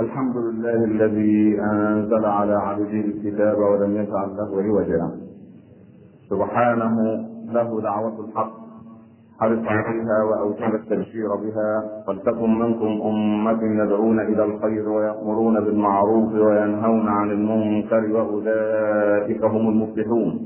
الحمد لله الذي أنزل على عبده الكتاب ولم يجعل له عوجا. سبحانه له دعوة الحق حرص عليها وأوجب التبشير بها. فلتكن منكم أمة يدعون إلى الخير ويأمرون بالمعروف وينهون عن المنكر وأولئك هم المفلحون.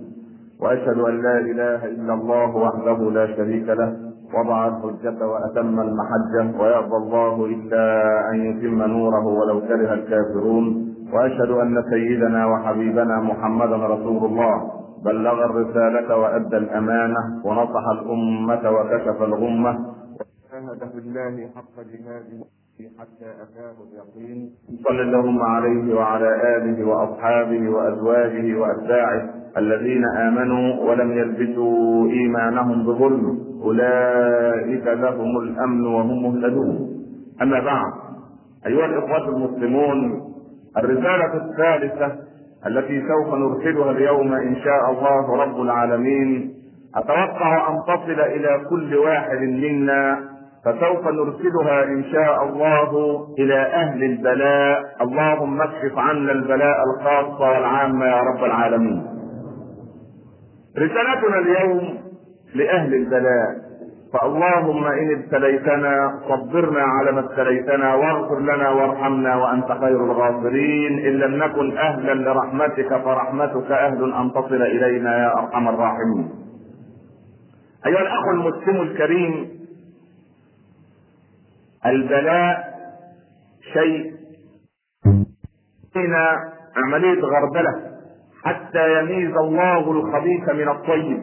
وأشهد أن لا إله إلا الله وحده لا شريك له، وضع الحجة وأتم المحجة، ويرضى الله إلا أن يتم نوره ولو كره الكافرون. وأشهد أن سيدنا وحبيبنا محمدا رسول الله بلغ الرسالة وأدى الأمانة ونصح الأمة وكشف الغمة وجاهد في الله حق جهاده حتى أتاه اليقين. صلى اللهم عليه وعلى آله وأصحابه وأزواجه وأتباعه الذين آمنوا ولم يلبسوا إيمانهم بظلم، أولئك لهم الأمن وهم مهتدون. أما بعد، أيها الإخوة المسلمون، الرسالة الثالثة التي سوف نرسلها اليوم إن شاء الله رب العالمين، أتوقع أن تصل إلى كل واحد منا، فسوف نرسلها إن شاء الله إلى أهل البلاء. اللهم اكشف عنا البلاء الخاصة والعامة يا رب العالمين. رسالتنا اليوم لأهل البلاء، فاللهم إن ابتليتنا صبرنا على ما ابتليتنا، واغفر لنا وارحمنا وأنت خير الغافرين. إن لم نكن أهلا لرحمتك فرحمتك أهل أن تصل إلينا يا أرحم الراحمين. أيها الأخ المسلم الكريم، البلاء شيء هنا عملية غربلة حتى يميز الله الخبيث من الطيب،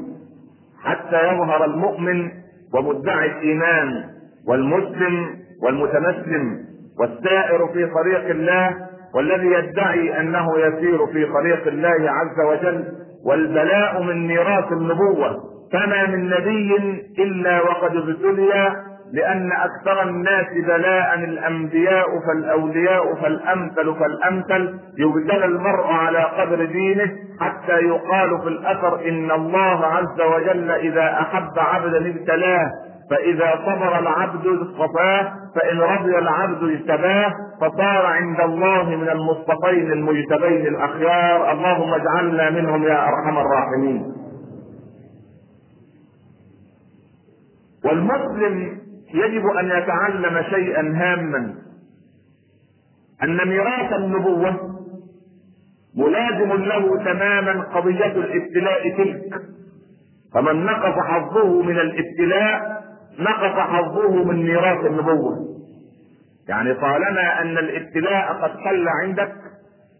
حتى يظهر المؤمن ومدعي الإيمان والمسلم والمتمسلم والسائر في طريق الله والذي يدعي أنه يسير في طريق الله عز وجل. والبلاء من ميراث النبوة، فما من نبي إلا وقد ابتلي، لأن أكثر الناس بلاء الأنبياء فالأولياء فالأمثل. يبتلى المرء على قدر دينه، حتى يقال في الأثر إن الله عز وجل إذا أحب عبدا ابتلاه، فإذا صبر العبد اصطفاه، فإن رضي العبد اجتباه، فصار عند الله من المصطفين المجتبين الأخيار. اللهم اجعلنا منهم يا أرحم الراحمين. والمسلم يجب أن يتعلم شيئا هاما، أن ميراث النبوة ملازم له تماما قضية الابتلاء تلك، فمن نقص حظه من الابتلاء نقص حظه من ميراث النبوة. يعني طالما أن الابتلاء قد قل عندك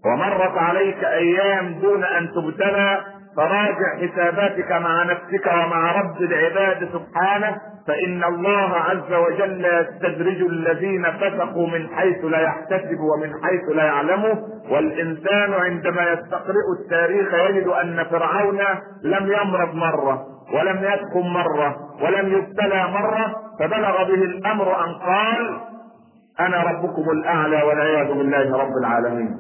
ومرت عليك أيام دون أن تبتلى، فراجع حساباتك مع نفسك ومع رب العباد سبحانه، فإن الله عز وجل يستدرج الذين فسقوا من حيث لا يحتسب ومن حيث لا يعلمه. والإنسان عندما يستقرئ التاريخ يجد أن فرعون لم يمرض مرة ولم يسقم مرة ولم يبتلى مرة، فبلغ به الأمر أن قال أنا ربكم الأعلى والعياذ بالله رب العالمين.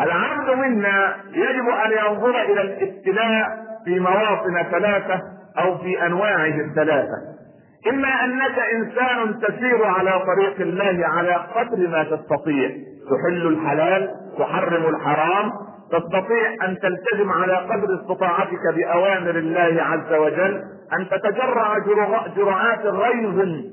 العبد منا يجب أن ينظر إلى الابتلاء في مواطن ثلاثة أو في أنواعه الثلاثة. إما أنك إنسان تسير على طريق الله على قدر ما تستطيع، تحل الحلال تحرم الحرام، تستطيع أن تلتزم على قدر استطاعتك بأوامر الله عز وجل، أن تتجرع جرعات غيظ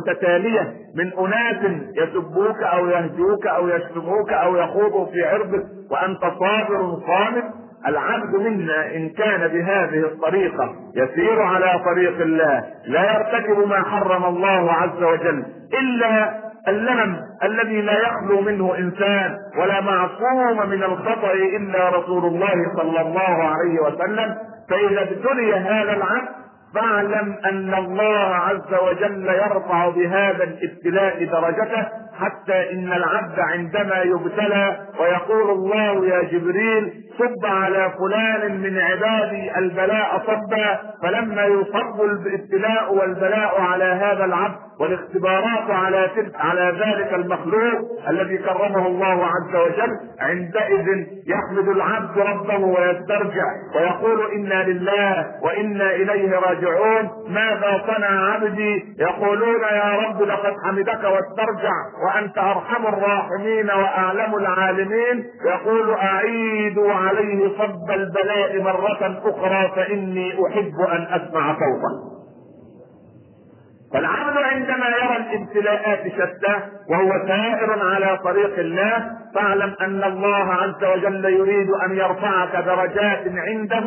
متتالية من أناس يسبوك أو يهجوك أو يشتموك أو يخوضوا في عرضك وأنت صابر صامت. العبد منا إن كان بهذه الطريقة يسير على طريق الله لا يرتكب ما حرم الله عز وجل، إلا اللمم الذي لا يخلو منه إنسان، ولا معصوم من الخطأ إلا رسول الله صلى الله عليه وسلم. فإذا ابتلي هذا العبد فاعلم أن الله عز وجل يرفع بهذا الابتلاء درجته، حتى إن العبد عندما يبتلى ويقول الله يا جبريل صب على فلان من عبادي البلاء صبا، فلما يصب الابتلاء والبلاء على هذا العبد والاختبارات على ذلك المخلوق الذي كرمه الله عز وجل، عندئذ يحمد العبد ربه ويسترجع ويقول إنا لله وإنا إليه راجعون. ماذا صنع عبدي؟ يقولون يا رب لقد حمدك واسترجع وأنت أرحم الراحمين وأعلم العالمين. يقول أعيد عليه صب البلاء مرة أخرى فإني أحب أن أسمع صوته. فالعبد عندما يرى الابتلاءات شتى وهو سائر على طريق الله، فاعلم أن الله عز وجل يريد أن يرفعك درجات عنده،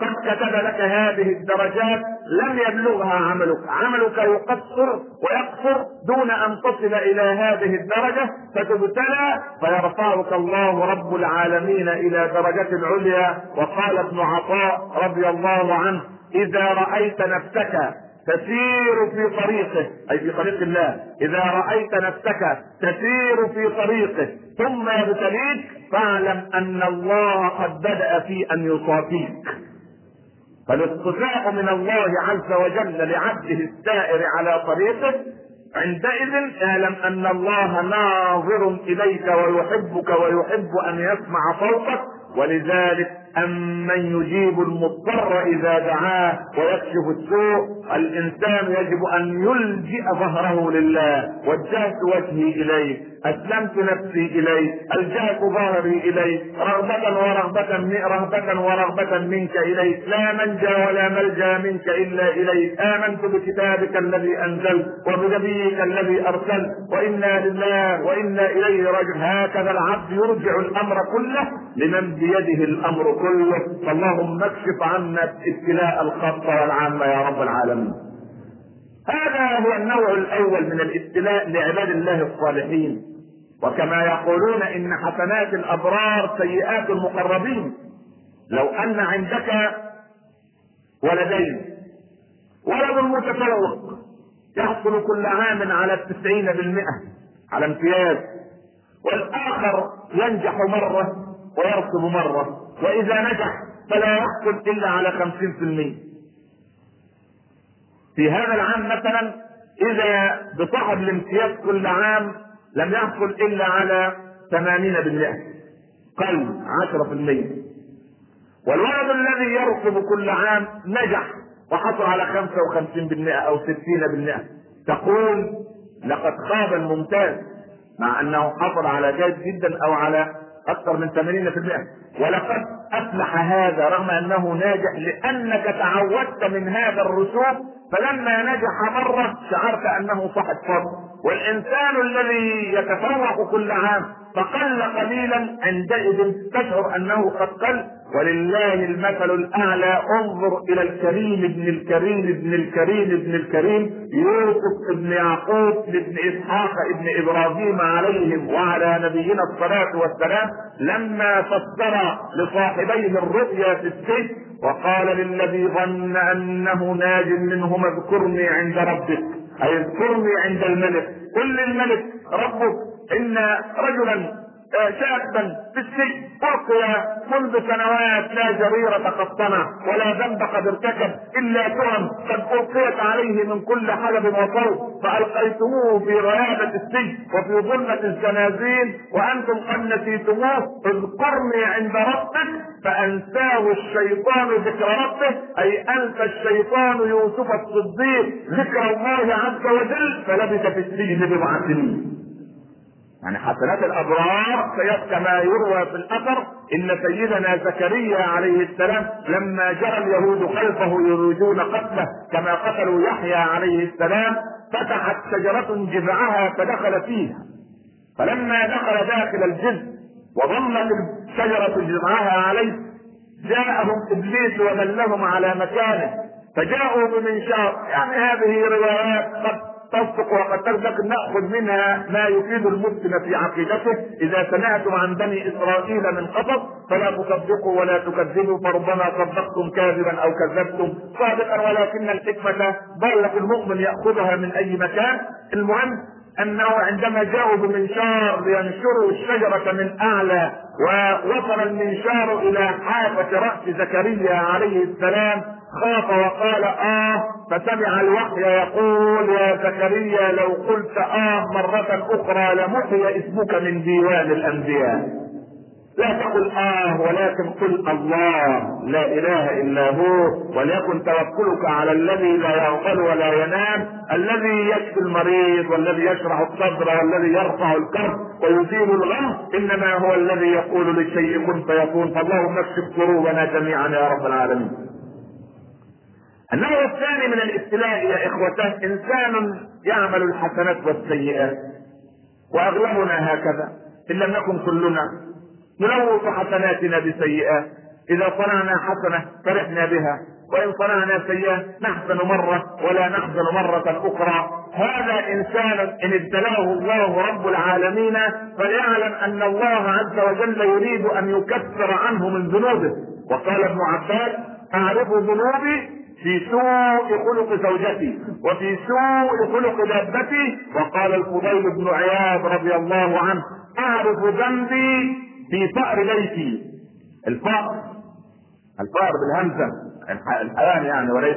قد كتب لك هذه الدرجات لم يبلغها عملك يقصر ويقصر دون أن تصل إلى هذه الدرجة فتبتلى، فيرفعك الله رب العالمين إلى درجة عليا. وقال ابن عطاء رضي الله عنه: إذا رأيت نفسك تسير في طريقه، أي في طريق الله، إذا رأيت نفسك تسير في طريقه ثم يبتليك فاعلم أن الله قد بدأ في أن يصافيك. فالاستشفاء من الله عز وجل لعبده السائر على طريقه، عندئذ اعلم أن الله ناظر إليك ويحبك ويحب أن يسمع صوتك. ولذلك أمن يجيب المضطر إذا دعاه ويكشف السوء، الإنسان يجب أن يلجئ ظهره لله. وجهت وجهي إليه، أسلمت نفسي إليه، ألجأت ظهري إليه، رغبة ورغبة منك إليك، لا منجا ولا ملجا منك إلا إليك. آمنت بكتابك الذي أنزلت وبنبيك الذي أرسلت وإنا لله وإنا إليه راجعون. هكذا العبد يرجع الأمر كله لمن بيده الأمر كله. فاللهم اكشف عنا ابتلاء الخاصة والعامة يا رب العالمين. هذا هو النوع الأول من الابتلاء لعباد الله الصالحين. وكما يقولون إن حسنات الأبرار سيئات المقربين، لو أن عندك ولدين، ولد متفوق يحصل كل عام على 90% على امتياز، والآخر ينجح مرة ويركب مرة، وإذا نجح فلا يحصل إلا على 50%. في هذا العام مثلا إذا بصاحب الامتياز كل عام لم يحصل إلا على 80%، قل 10%، والولد الذي يركب كل عام نجح وحصل على 55% أو 60%. تقول لقد خاب الممتاز مع أنه حصل على جيد جدا أو على أكثر من 80%، ولقد أفلح هذا رغم أنه ناجح، لأنك تعودت من هذا الرسوب، فلما نجح مرة شعرت أنه صاحب فضل. والإنسان الذي يتفوق كل عام فقل قليلا، عندئذ تشعر أنه قد قل. ولله المثل الأعلى. انظر إلى الكريم ابن الكريم ابن الكريم ابن الكريم، يوسف ابن يعقوب ابن إسحاق ابن إبراهيم عليهم وعلى نبينا الصلاة والسلام، لما فسر لصاحبيه الرؤيا في السجن وقال للذي ظن أنه ناج منهما اذكرني عند ربك، أي اذكرني عند الملك. قل للملك ربك إن رجلا شابا في السجن ألقي منذ سنوات لا جريرة قد صنع ولا ذنب قد ارتكب إلا تهم قد ألقيت عليه من كل حلب وصوب، فألقيتموه في غيابة السجن وفي ظلمة الزنازين وأنتم قد نسيتموه، اذكرني عند ربك فأنساه الشيطان ذكر ربه، أي أنسى الشيطان يوسف الصديق ذكر الله عز وجل فلبث في السجن 4 سنين. يعني حسنات الأبرار سيبقى. ما يروى في الأثر إن سيدنا زكريا عليه السلام لما جرى اليهود خلفه يريدون قتله كما قتلوا يحيى عليه السلام، فتحت شجرة جذعها فدخل فيها، فلما دخل داخل الجذع وضمت الشجرة جذعها عليه جاءهم إبليس وذلهم على مكانه فجاءوا بمنشار. يعني هذه روايات قد تصدق وقد ترزق، نأخذ منها ما يفيد المسلم في عقيدته. إذا سمعتم عن بني إسرائيل من قصص فلا تصدقوا ولا تكذبوا، فربما صدقتم كاذبا أو كذبتم صادقا، ولكن الحكمة ضلت المؤمن يأخذها من أي مكان. المهم أنه عندما جاءوا بمنشار لينشروا الشجرة من أعلى ووصل المنشار إلى حافة رأس زكريا عليه السلام خاف وقال فسمع الوحي يقول يا زكريا لو قلت مرة أخرى لمحي اسمك من ديوان الأنبياء. لا تقل ولكن قل الله لا اله الا هو، وليكن توكلك على الذي لا يغفل ولا ينام، الذي يشفي المريض والذي يشرح الصدر والذي يرفع الكرب ويزيل الغم، انما هو الذي يقول للشيء كن فيكون. فاللهم اكشف كروبنا جميعا يا رب العالمين. النوع الثاني من الاستيلاء يا اخوته انسان يعمل الحسنات والسيئات، واغلبنا هكذا ان لم نكن كلنا، نلوث حسناتنا بسيئات. إذا صنعنا حسنة فرحنا بها، وإن صنعنا سيئة نحزن مرة ولا نحزن مرة أخرى. هذا إنسان إن ابتلاه الله رب العالمين فليعلم أن الله عز وجل يريد أن يكفر عنه من ذنوبه. وقال ابن عباس أعرف ذنوبي في سوء خلق زوجتي وفي سوء خلق دابتي. وقال الفضيل بن عياض رضي الله عنه أعرف ذنبي في فأر بيتي. الفأر بالهمزة الحيوان يعني وليس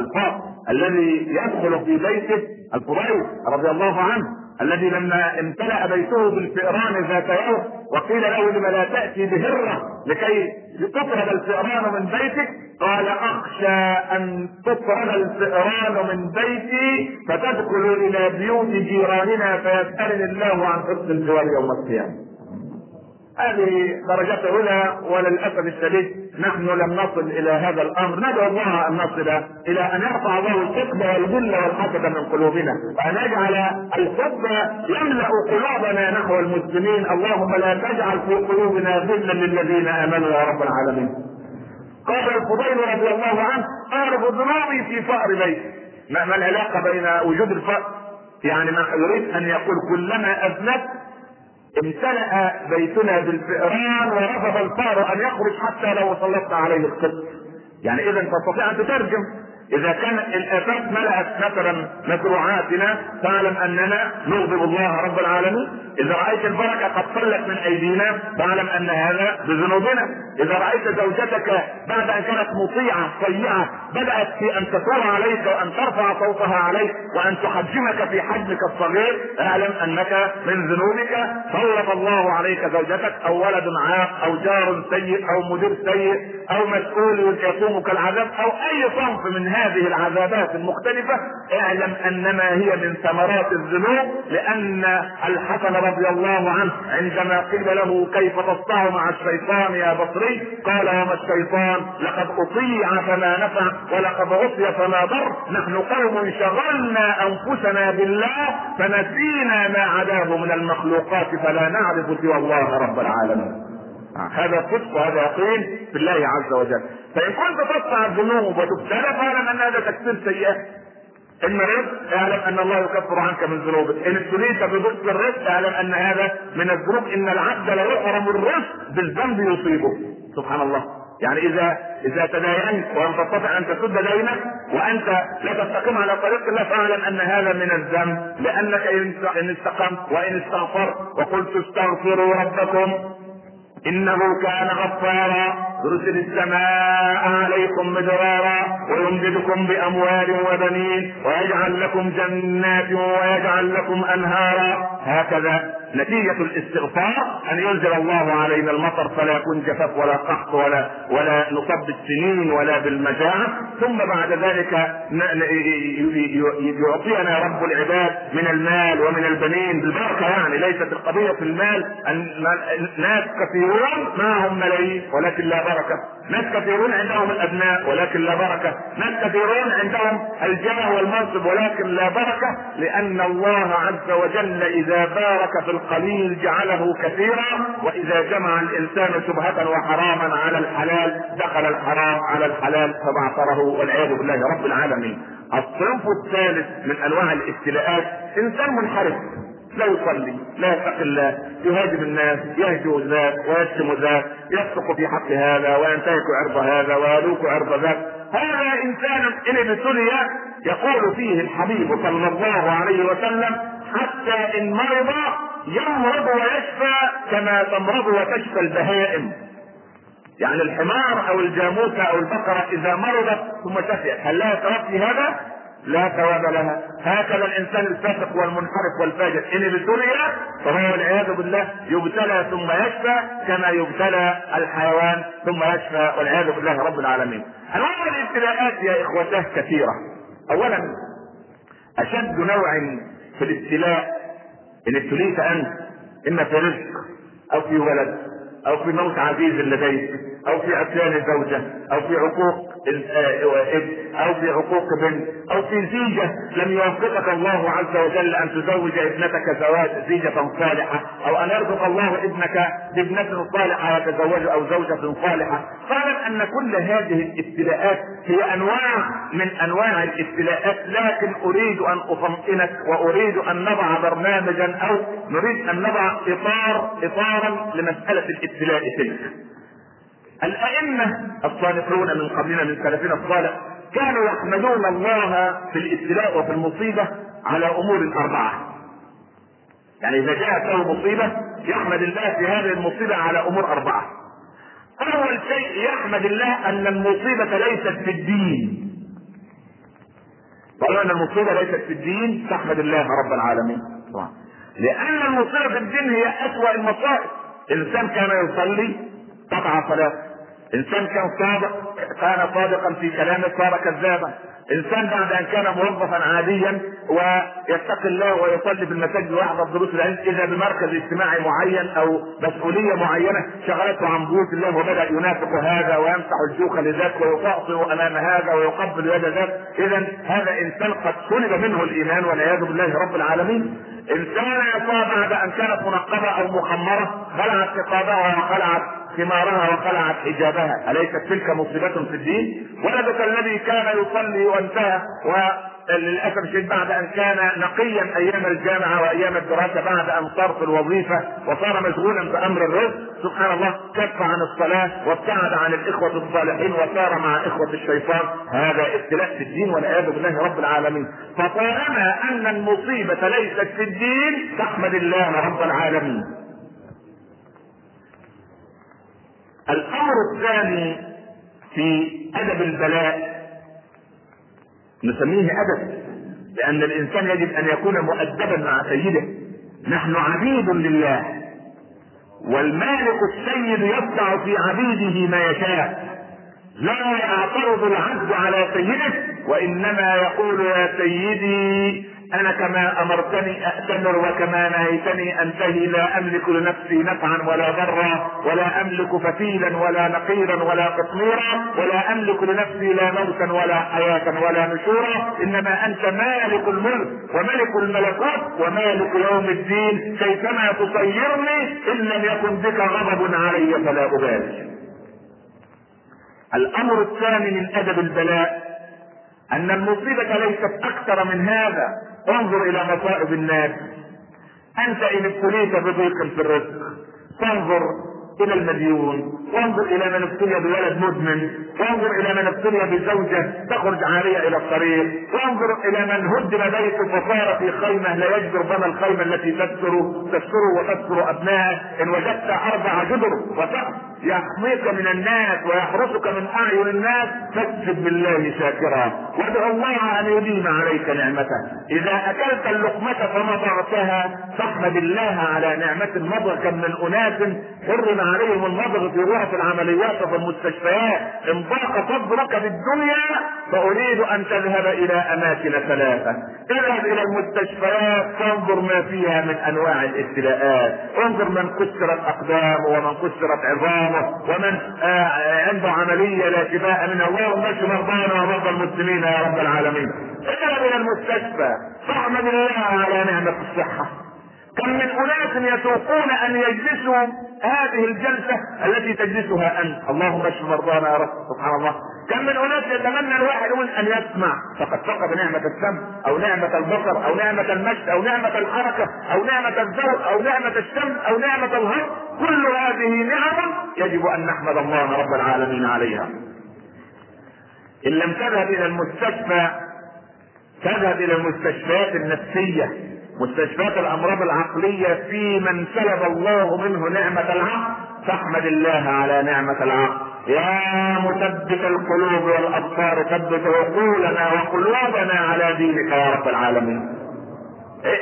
الفأر الذي يدخل في بيته. الفضيل رضي الله عنه الذي لما امتلأ بيته بالفئران ذات يوم وقيل له لما لا تأتي بهرة لكي تطرد الفئران من بيتك، قال أخشى أن تطرد الفئران من بيتي فتدخل إلى بيوت جيراننا فيسألني الله عن حفظ الجوار يوم القيامة. هذه درجات هنا، وللأسف الشديد نحن لم نصل إلى هذا الأمر. ندعو الله أن نصل إلى أن يرفع الله الحقد والذل والحسد من قلوبنا، وأن يجعل الحب يملأ قلوبنا نحو المسلمين. اللهم لا تجعل في قلوبنا غلا للذين آمنوا يا رب العالمين. قال الفضيل رضي الله عنه أعرف ذنوبي في فأر بيتي. ما العلاقة بين وجود الفأر؟ يعني ما يريد أن يقول كلما أذنبت امتلأ بيتنا بالفئران ورفض الفار ان يخرج حتى لو سلطنا عليه القسط. يعني اذا تستطيع ان تترجم اذا كان الافات ملأت مثلا مزروعاتنا فاعلم اننا نغضب الله رب العالمين. اذا رايت البركه قد طلت من ايدينا فاعلم ان هذا بذنوبنا. اذا رايت زوجتك بعد ان كانت مطيعه سيئه بدات في ان تثور عليك وان ترفع صوتها عليك وان تحجمك في حجمك الصغير، اعلم انك من ذنوبك سلط الله عليك زوجتك او ولد عاق او جار سيء او مدير سيء او مسؤول يقومك العذاب او اي صنف من هذه العذابات المختلفة. اعلم انما هي من ثمرات الذنوب، لان الحسن رضي الله عنه عندما قيل له كيف تصنع مع الشيطان يا بصري قال وما الشيطان لقد اطيع فما نفع ولقد عصي فما ضر، نحن قوم شغلنا انفسنا بالله فنسينا ما عداه من المخلوقات فلا نعرف سوى الله رب العالمين. هذا صدق وهذا يقين بالله عز وجل. فإن كنت تقطع الذنوب وتبتلى فاعلم أن هذا تكفير سيئة. إن رزق اعلم أن الله يكفر عنك من ذنوبك. إن ابتليت بضبط الرزق اعلم أن هذا من الذنوب. إن العبد لا يحرم الرزق بالذنب يصيبه. سبحان الله. يعني إذا تداينت وأن تستطع أن تسد دينك وأنت لا تستقم على طريق الله فاعلم أن هذا من الذنب، لأنك إن استقمت وإن استغفرت وقلت استغفروا ربكم إنه كان غفارا يرسل السماء عليكم مدرارا ويمددكم بأموال وبنين ويجعل لكم جنات ويجعل لكم أنهارا. هكذا نتيجة الاستغفار أن ينزل الله علينا المطر فلا يكون جفاف ولا قحط ولا نصب بالسنين ولا بالمجاعة، ثم بعد ذلك يعطينا رب العباد من المال ومن البنين بالبركة. يعني ليست القضية في المال أن ناس كثيرون معهم ملايين ولكن لا بركة، ناس كثيرون عندهم الأبناء ولكن لا بركة، ناس كثيرون عندهم الجاه والمنصب ولكن لا بركة، لأن الله عز وجل إذا بارك في القليل جعله كثيرا، وإذا جمع الإنسان شبهة وحراما على الحلال دخل الحرام على الحلال فبعثره، والعياذ بالله رب العالمين. الصنف الثالث من أنواع الابتلاءات إنسان منحرف، لا يصلي، لا يتقي الله، يهاجم الناس، يهجو ذاك ويشتم ذاك، يفسق في حق هذا وينتهك عرض هذا ويلوك عرض ذاك. هذا إنسان إن ابتلي يقول فيه الحبيب صلى الله عليه وسلم حتى المرضى يمرض ويشفى كما تمرض وتشفى البهائم. يعني الحمار او الجاموسة او البقرة اذا مرضت ثم شفيت هل لها ثواب في هذا؟ لا ثواب لها. هكذا الانسان الفاسق والمنحرف والفاجر ان ابتلي فهو والعياذ بالله يبتلى ثم يشفى كما يبتلى الحيوان ثم يشفى والعياذ بالله رب العالمين. انواع الابتلاءات يا اخوته كثيرة. اولا اشد نوع في الابتلاء ان ابتليت انت اما في رزق او في ولد او في موت عزيز لديك او في عصيان الزوجه او في عقوق ابن او في عقوق بنت او في زيجه لم يوفقك الله عز وجل ان تزوج ابنتك زواج زيجه صالحه او ان يرزق الله ابنك بابنه صالحه يتزوج او زوجه صالحه. فاعلم ان كل هذه الابتلاءات هي انواع من انواع الابتلاءات، لكن اريد ان اطمئنك واريد ان نضع برنامجا او نريد ان نضع اطارا لمساله الابتلاء تلك. الأئمة الصالحون من قبلنا من سلفنا الصالح كانوا يحمدون الله في الابتلاء وفي المصيبة على أمور أربعة. يعني إذا جاءت له مصيبة يحمد الله في هذه المصيبة على أمور أربعة. أول شيء يحمد الله أن المصيبة ليست في الدين. طالما أن المصيبة ليست في الدين تحمد الله رب العالمين، لأن المصيبة في الدين هي أسوأ المصائب. الإنسان كان يصلي قطع صلاة، انسان كان صادقا في كلامه صار كذابا، انسان بعد ان كان موظفا عاديا ويتقي الله ويصلي في المساجد ويحضر دروس العلم اذا بمركز اجتماعي معين او مسؤوليه معينه شغلته عن بيوت الله وبدا ينافق هذا ويمسح الشوخ لذاك ويقاطع امام هذا ويقبل يد ذاك. اذا هذا انسان قد سلب منه الايمان والعياذ بالله رب العالمين. انسان يصاب بعد ان كانت منقبه او مخمره خلعت ثقابها وخلعت ثمارها وخلعت حجابها، أليست تلك مصيبة في الدين؟ ولدك الذي كان يصلي وانتهى وللأسف الشديد بعد أن كان نقيا أيام الجامعة وأيام الدراسة بعد أن صار في الوظيفة وصار مشغولا بأمر الرزق سبحان الله كف عن الصلاة وابتعد عن الإخوة الصالحين وصار مع إخوة الشيطان. هذا ابتلاء في الدين والعياذ بالله رب العالمين. فطالما أن المصيبة ليست في الدين تحمد الله رب العالمين. الامر الثاني في ادب البلاء نسميه ادب، لان الانسان يجب ان يكون مؤدبا مع سيده. نحن عبيد لله والمالك السيد يبدع في عبيده ما يشاء، لا يعترض العبد على سيده وانما يقول يا سيدي انا كما امرتني أأتمر وكما نهيتني انتهي، لا املك لنفسي نفعا ولا ضرا ولا املك فتيلا ولا نقيرا ولا قطميرا ولا املك لنفسي لا موتا ولا حياة ولا نشورا، انما انت مالك الملك وملك الملكوت ومالك يوم الدين، كيفما تصيرني ان لم يكن بك غضب علي فلا ابالي. الامر الثاني من ادب البلاء ان المصيبة ليست اكثر من هذا. انظر الى مصائب الناس. انت ان ابتليت بضيق في الرزق تنظر الى المديون، وانظر الى من ابتلي بولد مدمن، وانظر الى من ابتلي بزوجه تخرج عاريه الى الطريق، وانظر الى من هدم بيته فصار في خيمه لا يجدر بنى الخيمه التي تستره وتستر ابنائه. ان وجدت اربع جدر وسقف يحميك من الناس ويحرسك من اعين الناس فاسجد بالله شاكرا وادع الله ان يديم عليك نعمته. اذا اكلت اللقمه فمضغتها فاحمد الله على نعمه مضغه من اناس حرم عليهم المضغ في في العمليات وفي المستشفيات. ان ضاق صدرك بالدنيا فاريد ان تذهب الى اماكن ثلاثه. اذهب الى المستشفيات فانظر ما فيها من انواع الابتلاءات، انظر من كسرت اقدامه ومن كسرت عظامه ومن عنده عمليه لا شفاء منها. اللهم اشف مرضانا ومرضى المسلمين يا رب العالمين. اذهب الى المستشفى فاحمد الله على نعمه الصحه. كم من اناس يسوقون ان يجلسوا هذه الجلسه التي تجلسها انت، اللهم اشف مرضانا يا رب سبحان الله. كم من اناس يتمنى الواحد ان يسمع فقد فقد نعمه السمع او نعمه البصر او نعمه المشي او نعمه الحركه او نعمه الذوق او نعمه الشم او نعمه الهضم. كل هذه نعم يجب ان نحمد الله رب العالمين عليها. ان لم تذهب الى المستشفى تذهب الى المستشفيات النفسيه مستشفيات الامراض العقلية في من سلب الله منه نعمة العقل، فاحمد الله على نعمة العقل. يا مثبت القلوب والابصار ثبت عقولنا وقلوبنا على دينك يا رب العالمين.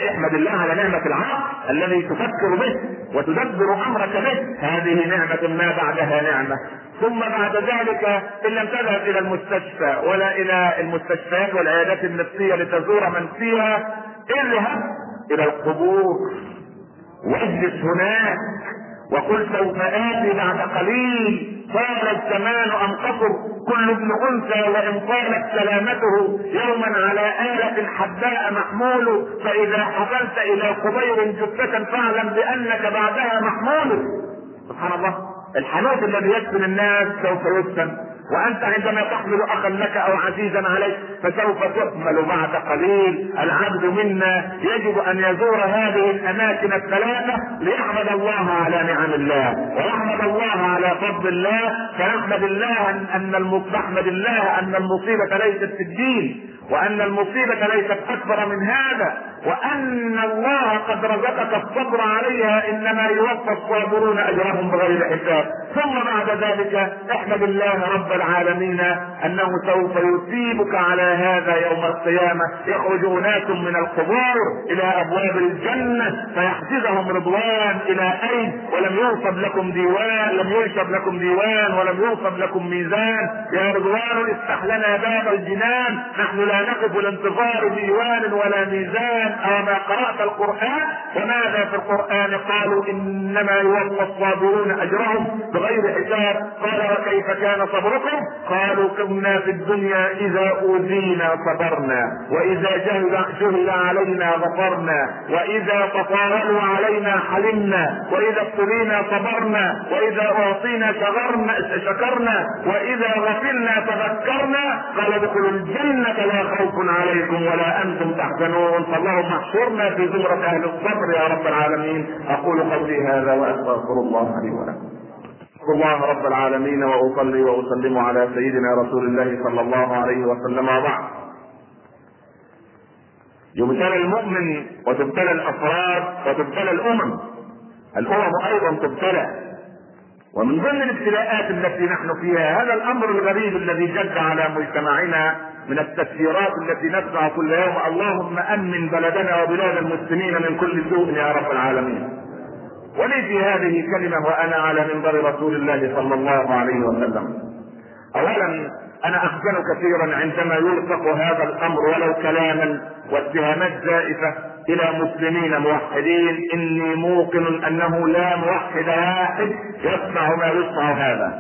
احمد الله على نعمة العقل الذي تفكر به وتدبر امرك به، هذه نعمة ما بعدها نعمة. ثم بعد ذلك ان لم تذهب الى المستشفى ولا الى المستشفيات والعيادات النفسية لتزور من فيها، اذهب الى القبور واجلس هناك وقل سوف آتي بعد قليل، طال الزمان أم قصر، كل ابن أنثى وإن طالت سلامته يوما على آلة حداء محمول، فإذا حفلت إلى قبير جثة فاعلم بأنك بعدها محمول. سبحان الله، الحنوط الذي يسكن الناس سوف يسكن، وأنت عندما تحمل أخا لك أو عزيزا عليك فسوف تحمل بعد قليل. العبد منا يجب أن يزور هذه الأماكن الثلاثة ليحمد الله على نعم الله ويحمد الله على فضل الله، فنحمد الله أن المصيبة ليست في الدين، وأن المصيبة ليست أكبر من هذا، وأن الله قد رزقك الصبر عليها، إنما يوفى الصابرون أجرهم بغير حساب. ثم بعد ذلك احمد الله رب العالمين أنه سوف يثيبك على هذا يوم القيامة. يخرج أناس من القبور إلى أبواب الجنة فيحجزهم رضوان إلى أيد، لم ينصب لكم ديوان ولم ينصب لكم ميزان. يا رضوان افتح لنا باب الجنان، نحن لا نقف لانتظار ديوان ولا ميزان. أما قرأت القرآن وماذا في القرآن؟ قالوا إنما يوفى الصابرون أجرهم بغير حساب. قال وكيف كان صبركم؟ قالوا كنا في الدنيا إذا أوذينا صبرنا، وإذا جهل علينا غفرنا، وإذا تطاولوا علينا حلمنا، وإذا ابتلينا صبرنا، وإذا أعطينا شكرنا، وإذا غفلنا تذكرنا. قال ادخلوا الجنة لا خوف عليكم ولا أنتم تحزنون. فاللهم احشرنا في زمرة أهل الصبر يا رب العالمين. أقول قولي هذا وأستغفر الله لي ولكم. الله رب العالمين وأصلي وأسلم على سيدنا رسول الله صلى الله عليه وسلم. وبعد، يبتلى المؤمن وتبتلى الأفراد وتبتلى الأمم أيضا تبتلى، ومن ضمن الابتلاءات التي نحن فيها هذا الأمر الغريب الذي جد على مجتمعنا من التفسيرات التي نسمع كل يوم: اللهم أمن بلدنا وبلاد المسلمين من كل سوء يا رب العالمين. ولي في هذه كلمة وأنا على منبر رسول الله صلى الله عليه وسلم. أولا، أنا أحزن كثيرا عندما يلصق هذا الأمر ولو كلاما واتهامات زائفة إلى مسلمين موحدين. إني موقن أنه لا موحد واحد يسمع ما يسمع هذا،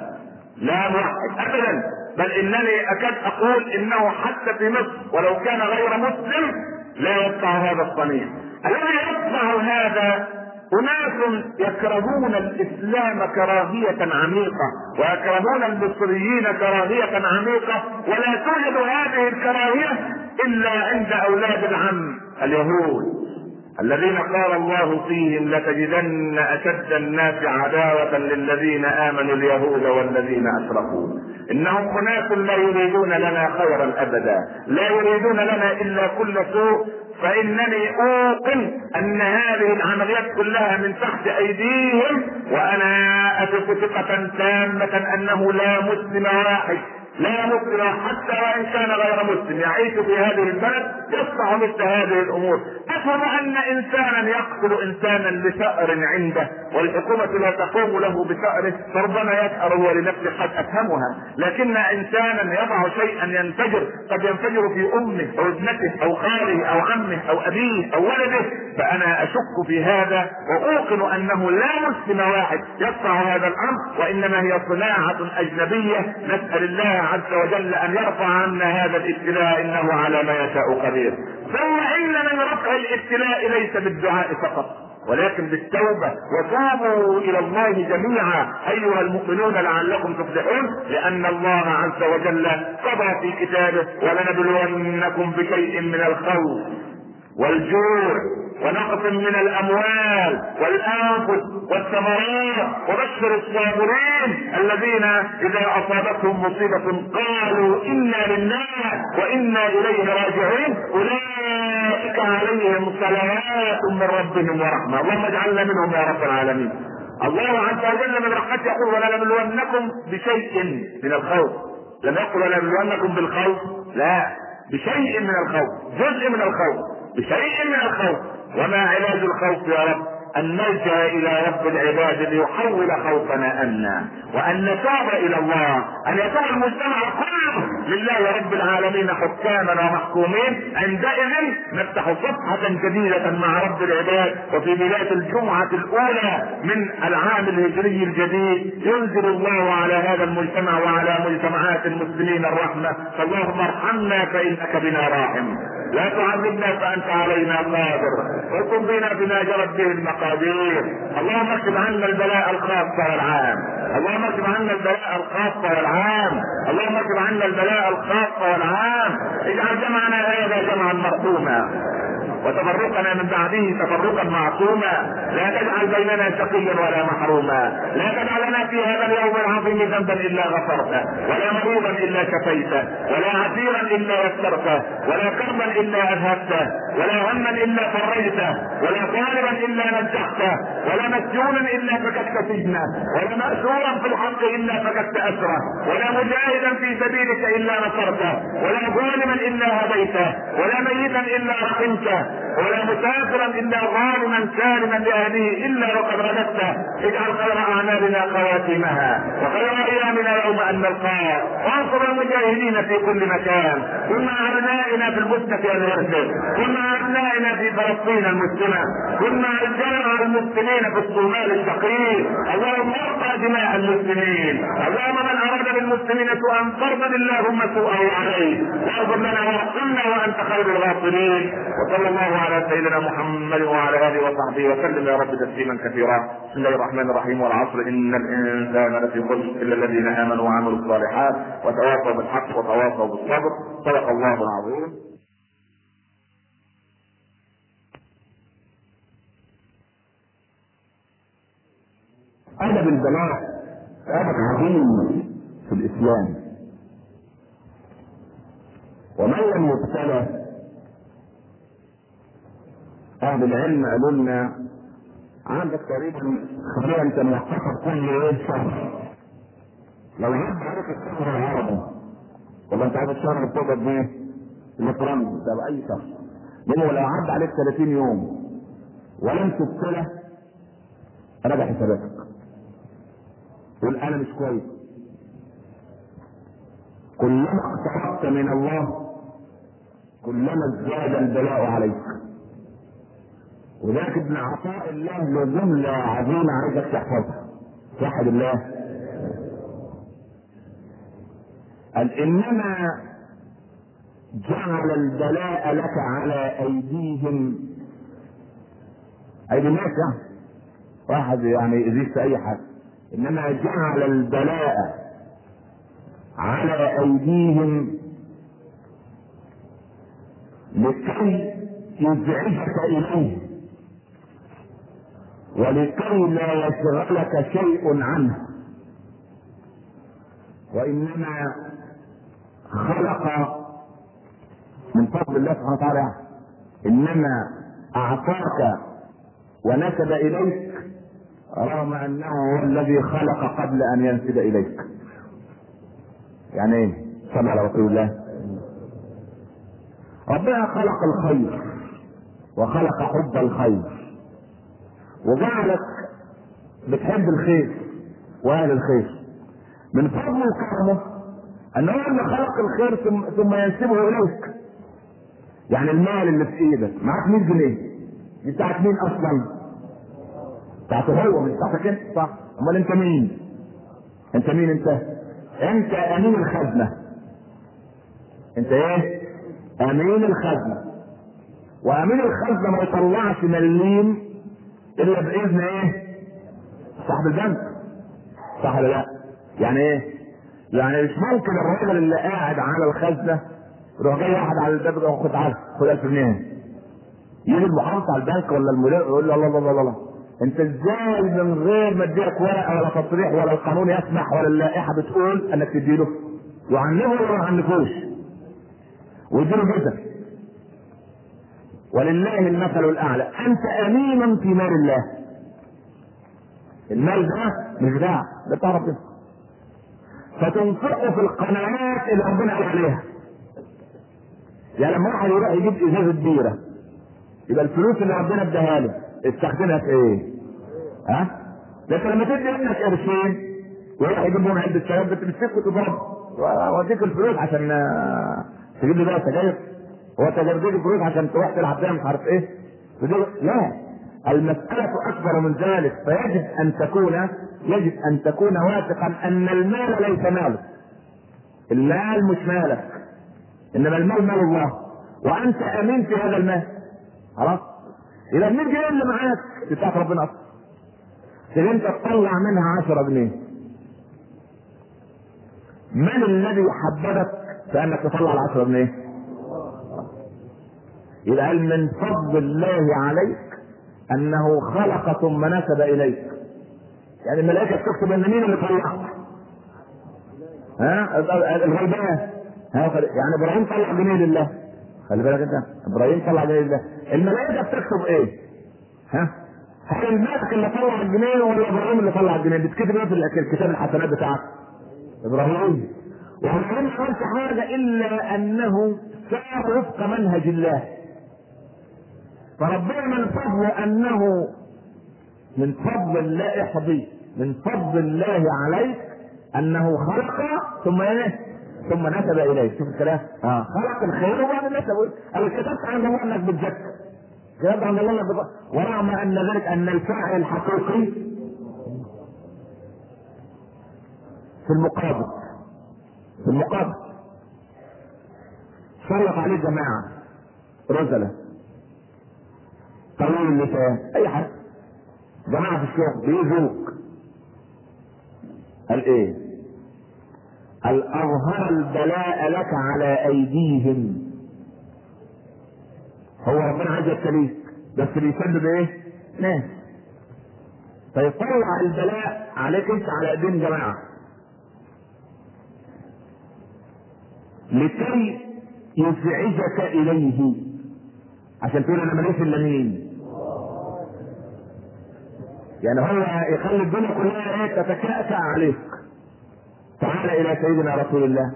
لا موحد أبدا، بل إنني أكاد أقول إنه حتى في مصر ولو كان غير مسلم لا يسمع هذا الصنيع. الذي يسمع هذا أناس يكرهون الإسلام كراهية عميقة، ويكرهون المصريين كراهية عميقة، ولا توجد هذه الكراهية إلا عند أولاد العم اليهود الذين قال الله فيهم: لتجدن أشد الناس عداوة للذين آمنوا اليهود والذين أشركوا. إنهم أناس لا يريدون لنا خيرا أبدا، لا يريدون لنا إلا كل سوء. فإنني أوقن أن هذه العمليات كلها من تحت أيديهم، وأنا أثق ثقة تامة أنه لا مسلم واحد، لا مسلم حتى وإن كان غير مسلم، يعيش في هذه البلد يصنع مثل هذه الأمور. أفهم أن إنسانا يقتل إنسانا لثأر عنده والحكومة لا تقوم له بثأره، فربما يثأر هو لنفسه، قد أفهمها. لكن إنسانا يضع شيئا ينفجر، قد ينفجر في أمه أو ابنته أو خاله أو عمه أو أبيه أو ولده، فأنا أشك في هذا وأوقن أنه لا مسلم واحد يصنع هذا الأمر، وإنما هي صناعة أجنبية. نسأل الله عز وجل أن يرفع عنا هذا الابتلاء، إنه على ما يشاء قدير. ثم إن من رفع الابتلاء ليس بالدعاء فقط، ولكن بالتوبة. وتوبوا إلى الله جميعا أيها المؤمنون لعلكم تفلحون، لأن الله عز وجل قضى في كتابه: ولنبلونكم بشيء من الخوف والجوع ونقص من الأموال والأنفس والثمرات، وبشر الصابرين الذين إذا أصابتهم مصيبة قالوا إنا لله وإنا إليه راجعون. أولئك اولئك عليهم صلوات من ربهم ورحمه، اللهم اجعلنا منهم يا رب العالمين. الله عز وجل من رحمته يقول ولنبلونكم بشيء من الخوف، لم يقل ولنبلونكم بالخوف، لا، بشيء من الخوف، جزء من الخوف، بشيء من الخوف. وما علاج الخوف يا رب؟ ان نلجا الى رب العباد ليحول خوفنا امنا، وان نتاب الى الله، ان يكون المجتمع كله لله رب العالمين حكاما ومحكومين. عندئذ نفتح صفحه جديده مع رب العباد. وفي بدايه الجمعه الاولى من العام الهجري الجديد ينزل الله على هذا المجتمع وعلى مجتمعات المسلمين الرحمه، فاللهم ارحمنا فانك بنا راحم، لا تعذبنا فانت علينا قادر، وكن بنا بما جرت به المقادير. اللهم اكتب عنا البلاء الخاص والعام، اللهم اكتب عنا البلاء الخاص والعام، اللهم اكتب عنا البلاء الخاص والعام. اجعل جمعنا هذا جمعا مرحوما، وتفرقنا من بعده تفرقا معصوما، لا تجعل بيننا شقيا ولا محروما، لا تجعلنا في هذا اليوم العظيم ذنبا الا غفرته، ولا مريضا الا شفيته، ولا عسيرا الا يسرته، ولا كربا الا اذهبته، ولا هما الا فرجته، ولا طالبا الا نجحته، ولا مسجونا الا فككت سجنه، ولا ماسورا في الحق الا فككت اسره، ولا مجاهدا في سبيلك الا نصرته، ولا ظالما الا هديته، ولا ميتا الا رحمته، ولا مسافرا الا ظالما سالما لاهله الا وقد رددته. اجعل خير اعمالنا خواتمها، وخير ايامنا يوم ان نلقاك، وانصر المجاهدين في كل مكان، ثم اعدائنا في البسنه والمرسل، ثم اعدائنا في فلسطين المسلمه، ثم اعدائنا المسلمين في الصومال الشقيق. اللهم ارفع دماء المسلمين، اللهم من اراد بالمسلمين سوءا فارض اللهم سوءه عليه، واغفر لنا وارحمنا وانت خير الغافرين. وصلى الله على سيدنا محمد وعلى اله وصحبه وسلم يا رب تسليما كثيرا. بسم الله الرحمن الرحيم. والعصر ان الانسان لفي خسر الا الذين امنوا وعملوا الصالحات وتواصوا بالحق وتواصوا بالصبر. صدق الله العظيم. ادب البلاغ ادب عظيم في الاسلام، ومن لم يبتلى اهل العلم قالوا لنا عندك تقريبا خبير انت محتفظ كل ايه شهر، لو عندك عارف الشهر العربي ولا انت عارف الشهر اللي بتقبض بيه الفرنسي ده باي شهر منه، لو عدى عليك 30 يوم ولم تبتلى راجع حساباتك قول انا مش كويس. كلما اقتربت من الله كلما ازداد البلاء عليك. وذاك ابن عطاء الله له جمله عظيمه عايزك تحفظها. وحد الله قال انما جعل البلاء لك على ايديهم، ايدي الناس يعني واحد يعني يزيد في اي حاجه، انما جعل البلاء على ايديهم لكي يزعجك اليه ولكي لا يشغلك شيء عنه، وانما خلق من فضل الله سبحانه وتعالى، انما اعطاك ونسب اليك رغم انه هو الذي خلق قبل ان ينسب اليك. يعني ايه؟ صلى على رسول الله. ربنا خلق الخير وخلق حب الخير وجعلك بتحب الخير واهل الخير، من فضله وكرمه انه هو اللي خلق الخير ثم ينسبه اليك. يعني المال اللي في ايدك معاك 100 جنيه، دي بتاعت مين اصلا؟ بتاعته هو، مش بتاعتك انت، صح؟ امال انت مين؟ انت مين؟ انت امين الخزنه. انت ايه؟ امين الخزنه. وامين الخزنه ما يطلعش مليم الا باذن ايه؟ صاحب البنك، صح ولا لا؟ يعني ايه؟ يعني مش ممكن الراجل اللي قاعد على الخزنه يروح جاي واحد على الباب يقول له خد 10، خد 1000 جنيه، يجي المحافظ على البنك ولا المدير يقول له الله الله الله الله، انت ازاي من غير ما اديك ورقه ولا تصريح ولا القانون يسمح ولا اللائحه بتقول انك تديله؟ يعنفه ولا ما يعنفوش؟ ويديله جدا. ولله المثل الاعلى. انت امين في مال الله. المال ده مش ده بتعرف ده، فتنفقه في القنوات اللي ربنا قال عليها. يعني لما واحد يروح يجيب ازازه بيره، يبقى الفلوس اللي ربنا اداها له استخدمها في ايه؟ ها؟ لكن لما تدي ابنك قرشين ويروح يجيب لهم علبه شراب بتمسكه وتضرب واديك الفلوس عشان تجيب له بقى سجاير، هو تجربه الفلوس عشان تروح تلعب بيها مش عارف ايه؟ لا، المساله اكبر من ذلك. فيجب ان تكون واثقا ان المال ليس مالك، المال مش مالك، انما المال مال الله، وانت امين في هذا المال. خلاص؟ اذا الجنيه اللي معاك بتاعت ربنا اصلا، تيجي انت تطلع منها 10 جنيه، من الذي حببك فانك تطلع ال10 جنيه؟ اذا قال من فضل الله عليك انه خلق ثم نسب اليك، يعني الملائكه بتكتب ان مين اللي طلعك؟ ها؟ الغلبان. يعني ابراهيم طلع جنيه لله، خلي بالك انت، ابراهيم طلع جنيه لله. الملائكه بتكتب ايه؟ ها؟ الملك اللي طلع الجنيه ولا ابراهيم اللي طلع الجنيه؟ بتكتب ايه في كتاب الحسنات بتاعك؟ ابراهيم. وابراهيم ما عملش حاجه الا انه سار وفق منهج الله، فربنا من فضله انه من فضل الله حبيب، من فضل الله عليك انه خلق ثم ايه؟ ثم نسب اليه. شوف الكلام، خلق الخير وبعد نسبه. الكتابة عند الله انك بتذكر، الكتابة عند الله انك بتذكر، ورغم ان ذلك ان الفاعل الحقيقي في المقابل، صرف عليه جماعة رزلة طويل اللسان، اي حد جماعة في الشيخ بيذوق الايه؟ الأظهر البلاء لك على أيديهم. هو ربنا عايز يبتليك، بس بيسبب ايه؟ ناس. فيطلع البلاء عليك انت على ايدين جماعة، لكي يزعجك إليه، عشان تقول أنا ماليش إلا مين. يعني هو يخلي الدنيا كلها ايه؟ تتكأتأ عليك. تعال الى سيدنا رسول الله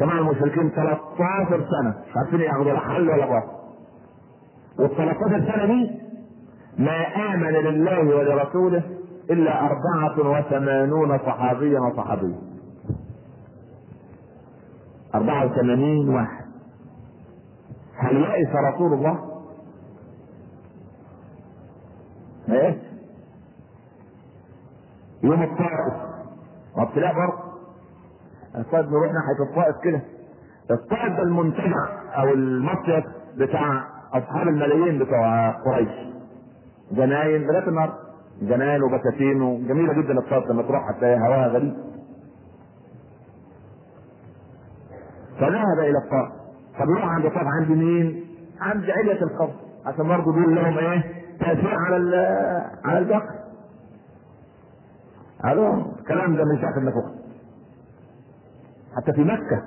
كما المشركين 13 سنة مش عارفين ياخدوا لا حل ولا باطل، وال13 سنة دي ما آمن لله ولرسوله الا 84 صحابيا وصحابية، 84 واحد. هل يأس رسول الله؟ ما يأس. يوم الطائف وابتلاء برضه، الطائف نروح ناحية الطائف كده، الطائف ده المنتجع او المصيف بتاع اصحاب الملايين بتوع قريش، جناين بلاد النار، جناين وبساتين وجميلة جدا الطائف لما تروح هتلاقي هواها غريب. فذهب الى الطائف، فبيروح عند الطائف عند مين؟ عند علية القوم، عشان برضه دول لهم ايه؟ تأثير على البقر. قالوا الكلام ده من ساعة ما فقد، حتى في مكة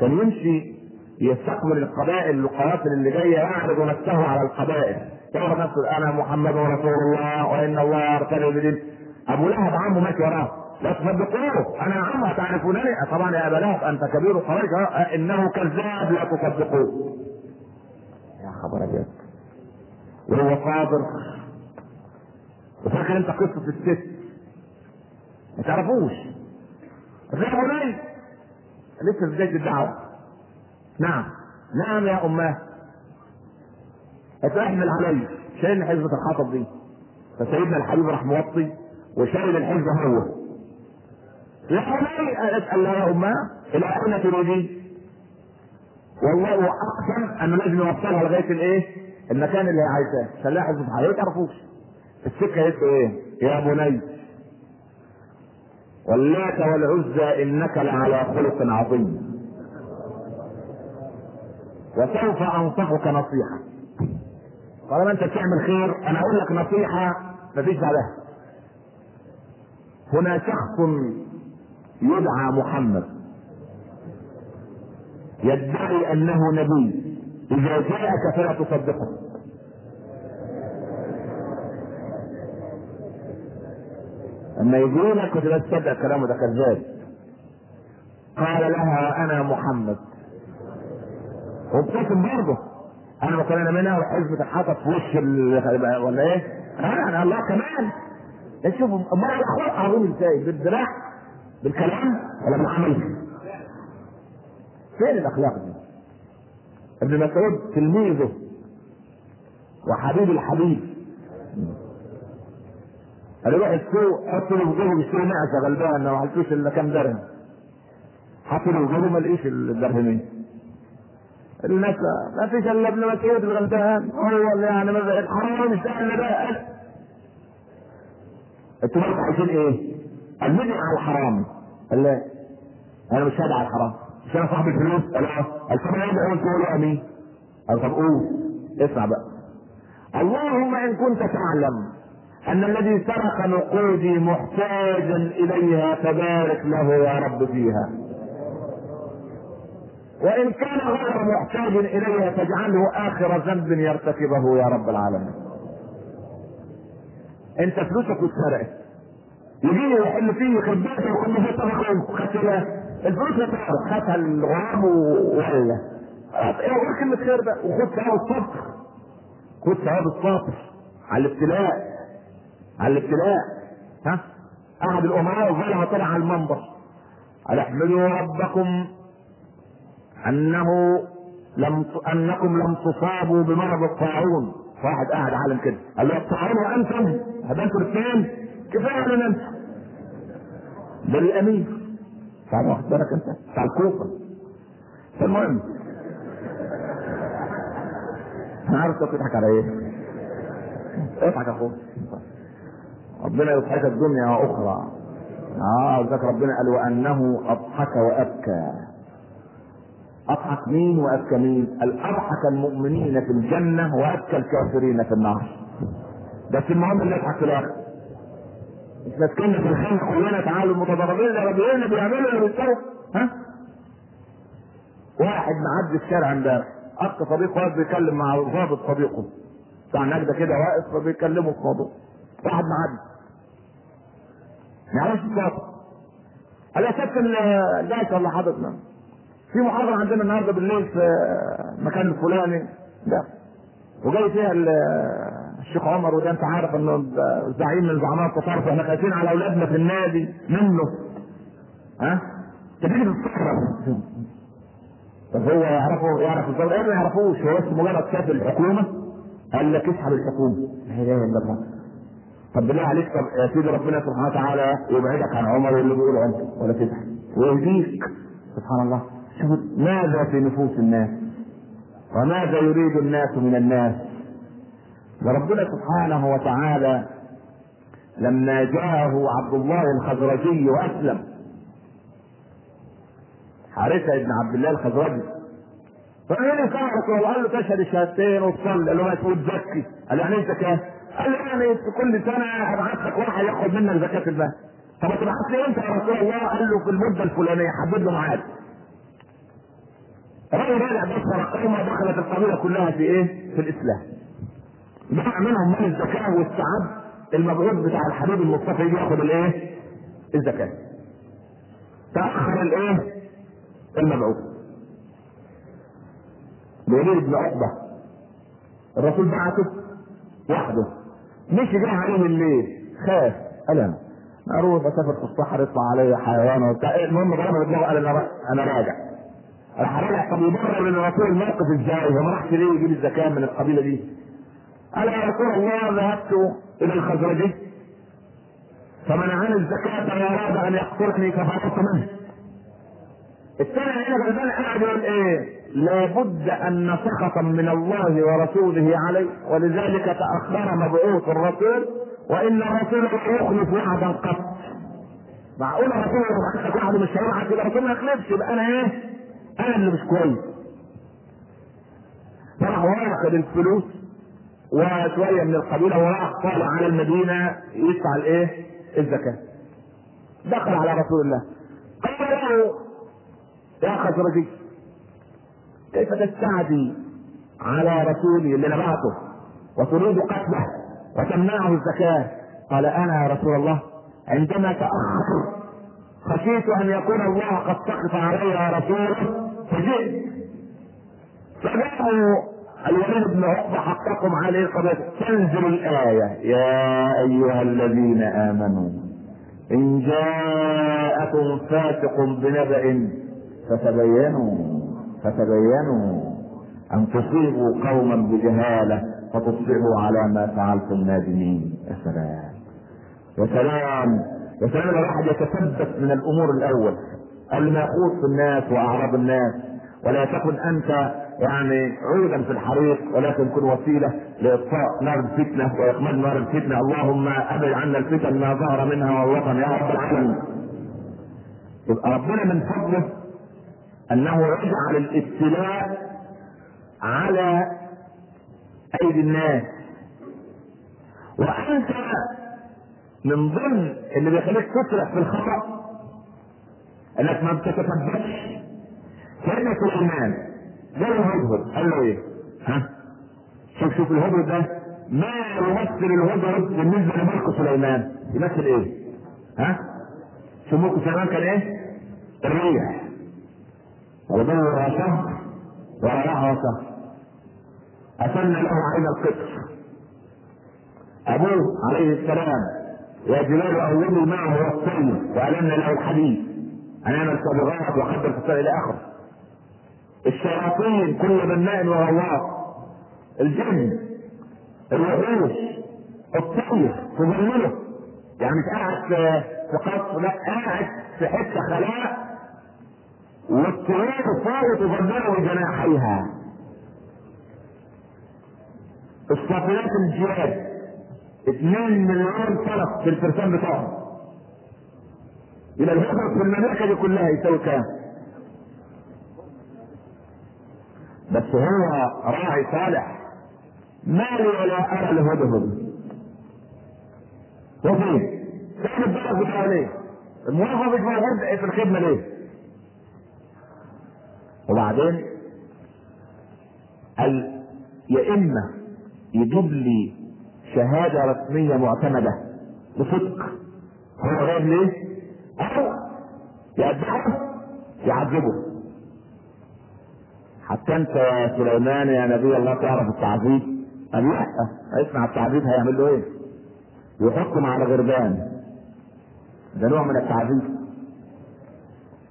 كان يمشي يستقبل القبائل القوافل اللي جاية، يعرض نفسه على القبائل، يعرض نفسه أنا محمد رسول الله وإن الله أرسلني بدين. أبو لهب عمه ماشي وراه، لا تصدقوه، أنا عمه تعرفونني؟ طبعا يا أبا لهب أنت كبير قريش، إنه كذاب لا تصدقوه. يا خبر أبيض، وهو صابر. وفاكر أنت قصة الست ما تعرفوش، غير بني لسه بداية الدعوة. نعم نعم يا اماه اتحمل علي، شايل حزبة الحطب دي، فسيدنا الحبيب راح موطي وشايل الحزبة هو. يا بني قالت الله يا اماه الى اين تريدين؟ والله اقسم انه لازم يوصلها لغاية الايه؟ المكان اللي هي عايزاه، شايل حزبة الحطب. ما تعرفوش السكة قالت ايه؟ يا بني واللات والعزى انك لعلى خلق عظيم، وسوف انصحك نصيحه. طالما انت بتعمل خير انا اقول لك نصيحه مفيش بعدها. هنا شخص يدعى محمد يدعي انه نبي، إذا جاءك فلا تصدقه. أما يجي لك وتبقى تصدق كلامه ده كذاب. قال لها أنا محمد، وابتسم برضه. أنا ما كنا منها والحزب اتحطت في وش ولا إيه؟ أنا الله كمان. شوفوا مرة الأخوة قاعدين إزاي؟ بالدراع، بالكلام، ولا بالعمل؟ فين الأخلاق دي؟ ابن مسعود تلميذه وحبيب الحبيب، قال يروح السوق حط له في جيبه بيشتري نعسه غلبان ما عرفتوش الا كام درهم، حط له في جيبه ما لقيش الدرهمين. الناس ما فيش الا ابن مسعود الغلبان، هو اللي يعني الحرام اشتغل بقى. انتوا بقى عايزين ايه؟ المدعي على الحرام. قال لا انا مش هدعي على الحرام، مش انا صاحب الفلوس. لا الكلام ده انا بقول له امين. طب قول اسمع بقى. اللهم ان كنت تعلم ان الذي سرق نقودي محتاجا اليها فبارك له يا رب فيها، وان كان غير محتاج اليها فاجعله اخر ذنب يرتكبه يا رب العالمين. انت فلوسك اتسرقت، يجي يحل فيه خباته ويقول له طبقه خسرها الفلوس ما تعرف خدها الغرام وحلة ايه وقول كلمة خير بقى، وخد ثواب الصبر، خد ثواب الصبر على الابتلاء، على الابتلاء. ها قعد الامراء وظلها طلع على المنبر قال احمدوا ربكم انكم لم تصابوا بمرض الطاعون. واحد قاعد عالم كده قال له الطاعون وانتم هبنتوا الاثنين كفايه لنا انت بالامين. تعال واخد بالك انت بتاع الكوفه. فالمهم انا عارف انت بتضحك على ايه؟ اضحك يا اخويا، ربنا يضحك الدنيا واخرى. ذاك ربنا قال وانه اضحك وابكى. اضحك مين وابكى مين؟ قال اضحك المؤمنين في الجنه وابكى الكافرين في النار. بس المهم اللي يضحك في الاخر. مش ماسكين في الخنق كلنا تعالوا متضاربين ده رجلنا بيعملوا اللي بيشتغلوا. ها واحد معدي الشارع امبارح اخت صديقه واقف بيتكلم مع ضابط صديقه بتاع نجده كده واقف فبيتكلموا في موضوع. واحد معدي ما يعرفش الضابط قال يا كابتن الدعس ولا حضرتنا في محاضره عندنا النهارده بالليل في مكان الفلاني ده وجاي فيها الشيخ عمر، وده انت عارف انه زعيم من زعماء التصرف، احنا خايفين على اولادنا في النادي منه. ها تبتدي تتفكر طب هو يعرف الضابط؟ ايه ما يعرفوش، هو بس مجرد شاف الحكومه قال لك اسحب الحكومه. طب بالله عليك، طب يا سيدي ربنا سبحانه وتعالى يبعدك عن عمر واللي بيقول عنك ولا تسحب ويهديك. سبحان الله، شوف ماذا في نفوس الناس وماذا يريد الناس من الناس. وربنا سبحانه وتعالى لما جاءه عبد الله الخزرجي وأسلم، حارثة ابن عبد الله الخزرجي، فقال له صاحبك وقال له تشهد الشهادتين وتصلي. قال له ما تقول تزكي. قال له يعني ايه زكاة؟ قال له يعني كل سنة هبعت لك واحد ياخد منك زكاة المال. طب هتبعت لي امتى يا رسول الله؟ قال له في المدة الفلانية، حدد له ميعاد. الراجل راجع بص رقمه دخلت القبيلة كلها في ايه؟ في الإسلام. بقى منهم من الزكاة والتعب المبعوث بتاع الحبيب المصطفى يجي ياخد الايه؟ الزكاة. تأخر الايه؟ المبعوث. بيقول ابن عقبة الرسول بعته وحده، مشي جه عليه الليل خاف ألم أروح أسافر في الصحراء يطلع علي حيوان وبتاع. المهم ضربه بدماغه قال أنا راجع. الحراجع طب يبرر للرسول الموقف ازاي؟ هو ما راحش ليه يجيب الزكاة من القبيلة دي؟ قال يا رسول الله ذهبت الى الخزرجي فمنعني الزكاة واراد ان يقتلني كفرت منه. الثاني هنا غلبان قاعد يقول ايه؟ لابد ان سخطا من الله ورسوله عليه ولذلك تاخر مبعوث الرسول وان الرسول لا يخلف وعدا قط. معقول الرسول يبعثك وعده مش هيبعث؟ يبقى الرسول ما يخلفش، يبقى انا ايه؟ انا اللي مش كويس. راح واخد الفلوس وشوية من القبيلة وراح طالع على المدينة يدفع الايه؟ الزكاة. دخل على رسول الله قال له يا خزرجي كيف تستعدي على رسولي اللي نبعته وتريد قتله وتمنعه الزكاة. قال: أنا يا رسول الله عندما تأخر خشيت أن يكون الله قد سقط علي رسوله فجئت. فجاءه الوليد بن عقبة حقكم عليه قبل تنزل الآية: يا أيها الذين آمنوا إن جاءكم فاسق بنبأ فتبينوا أن تصيبوا قوما بجهالة فتصبحوا على ما فعلتم نادمين. يا سلام يا سلام يا سلام. الواحد يتثبت من الأمور الأول قبل ما يخوض في الناس وأعراض الناس، ولا تكن أنت يعني عودا في الحريق، ولكن كن وسيلة لإطفاء نار الفتنة وإخماد نار الفتنة. اللهم أبعد عنا الفتن ما ظهر منها والوطن يا رب العالمين. ربنا من فضله أنه يجعل الابتلاء على أيدي الناس، وأنت من ضمن اللي بيخليك تسرع في الخطأ أنك ما بتتثبتش. كأن سليمان جاء الهدهد قال له ايه؟ ها؟ شوف الهدهد ده ما يمثل الهدهد بالنسبه لملك سليمان، يمثل ايه؟ ها؟ شوف ملك سليمان كان ايه؟ الريح، وضل وراء شهر وراء شهر أسن له عين القطر. أبوه عليه السلام: يا جبال أولي معه والطين وألنا له الحديد أن يعمل صبغات وقدر تصل إلى آخره. الشياطين كل بناء وغواص، الجن، الوحوش، الطير تظلله، يعني مش قاعد في قصر، لا قاعد في حته خلاء والطيور فوق تظلله بجناحيها. الصافنات الجياد 2 مليون طرف في الفرسان بتاعهم. يبقى الهدف في المملكه دي كلها يساوي كام؟ بس هو راعي صالح. ما لي ولا أرى الهدهد وفين؟ تحت البلد بتاعه ليه؟ المواقف مش موجود في الخدمة ليه؟ وبعدين قال يا إما يجيب لي شهادة رسمية معتمدة بصدق هو غير ليه؟ أو يقدحه يعذبه. حتى انت يا سليمان يا نبي الله تعرف التعذيب؟ قال لا. اسمع التعذيب هيعمل له ايه؟ يحكم على غربان. ده نوع من التعذيب.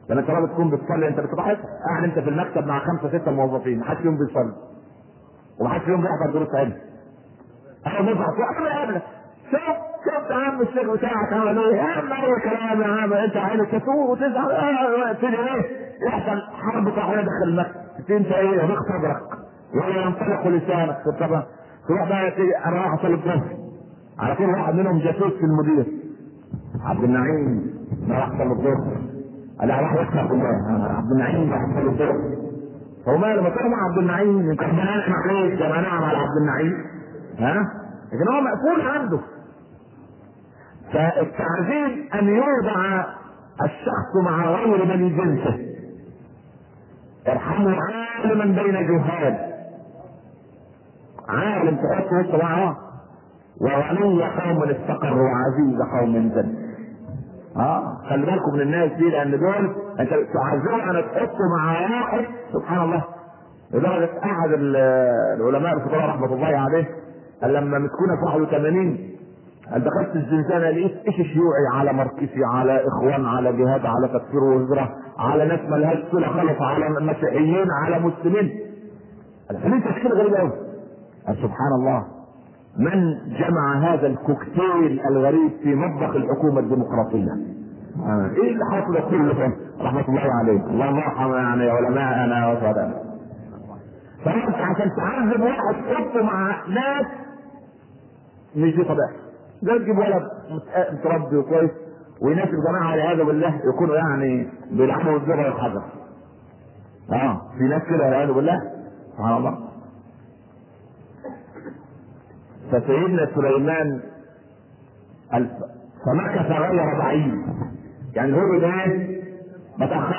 ده انت لما تكون بتصلي انت بتضحك، قاعد انت في المكتب مع 5 6 موظفين محدش يوم بيصلي ومحدش يوم بيحضر دروس علم. انا بضحك وانا قابلك شفت عم الشيخ بتاعك عمل ايه؟ يا عم اي كلام يا عم، انت عينك تسوق وتزعل. تيجي ايه؟ يحصل حرب طاحنه داخل المكتب. انت ايه مختبرك ولا ينطلق لسانك؟ طبعا تروح بقى اروح اصلي الظهر على طول. واحد منهم جاسوس في المدير عبد النعيم راح اصلي الظهر، قال راح يسمع بالله عبد النعيم راح اصلي الظهر. هو ماله؟ ما تروح مع عبد النعيم انت انا معلش ده انا على عبد النعيم ها، لكن هو مقفول عنده. فالتعذيب ان يوضع الشخص مع غير بني جنسه. ارحموا عالما بين جهال، عالم تحطه الصباعه، وغني قوم استقروا وعزيز قوم ذل. خلي بالكم من الناس دي، لان دول انت تعذبهم ان تحطوا مع واحد سبحان الله. لدرجه احد العلماء الفضلاء رحمه الله عليه قال لما مسكونه في 81 دخلت الزنزانه لقيت ايش شيوعي على مركزي على اخوان على جهاد على تكفير وهجره على ناس مالهاش صله خالص على مسيحيين على مسلمين. الحين تشكيل غريب قوي سبحان الله. من جمع هذا الكوكتيل الغريب في مطبخ الحكومه الديمقراطيه؟ ايه اللي حصل كله رحمه الله عليه؟ اللهم ارحم يعني يا علماء انا وصدق. فانت عشان تعذب واحد تحطه مع ناس مش دي طبيعته. لا تجيب ولد متربي وكويس ويناس الجماعه على هذا بالله يكونوا يعني بيلعبوا الزبر والحجر. في ناس كده على هذا بالله سبحان الله. فسيدنا سليمان فمكث غير بعيد، يعني هو ده ما تاخرش.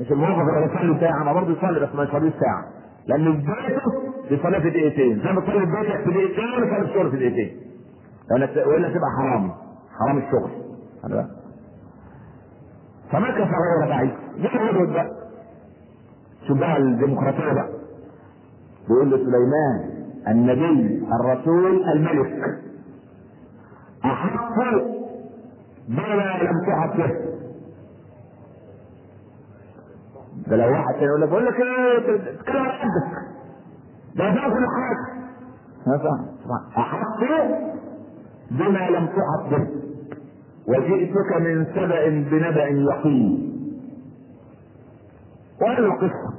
مش الموظف اللي يصلي ساعه، ما برضه يصلي بس ما يصليش ساعه، لأن بدايته بصلاة في دقيقتين، زي ما تصلي الظهر في دقيقتين وصلاة الشغل في دقيقتين، وإلا تبقى حرام الشغل. فما كفر ولا بعيد، جاء الوجود بقى شبه الديمقراطية بقى، بيقول له سليمان النبي الرسول الملك أحق بلا لم تحط له. ده لو واحد كان يقول لك تتكلم على قدك ده بقى كل حاجه احطه بما لم تحط به وجئتك من سبأ بنبأ يقين. وقال له قصه،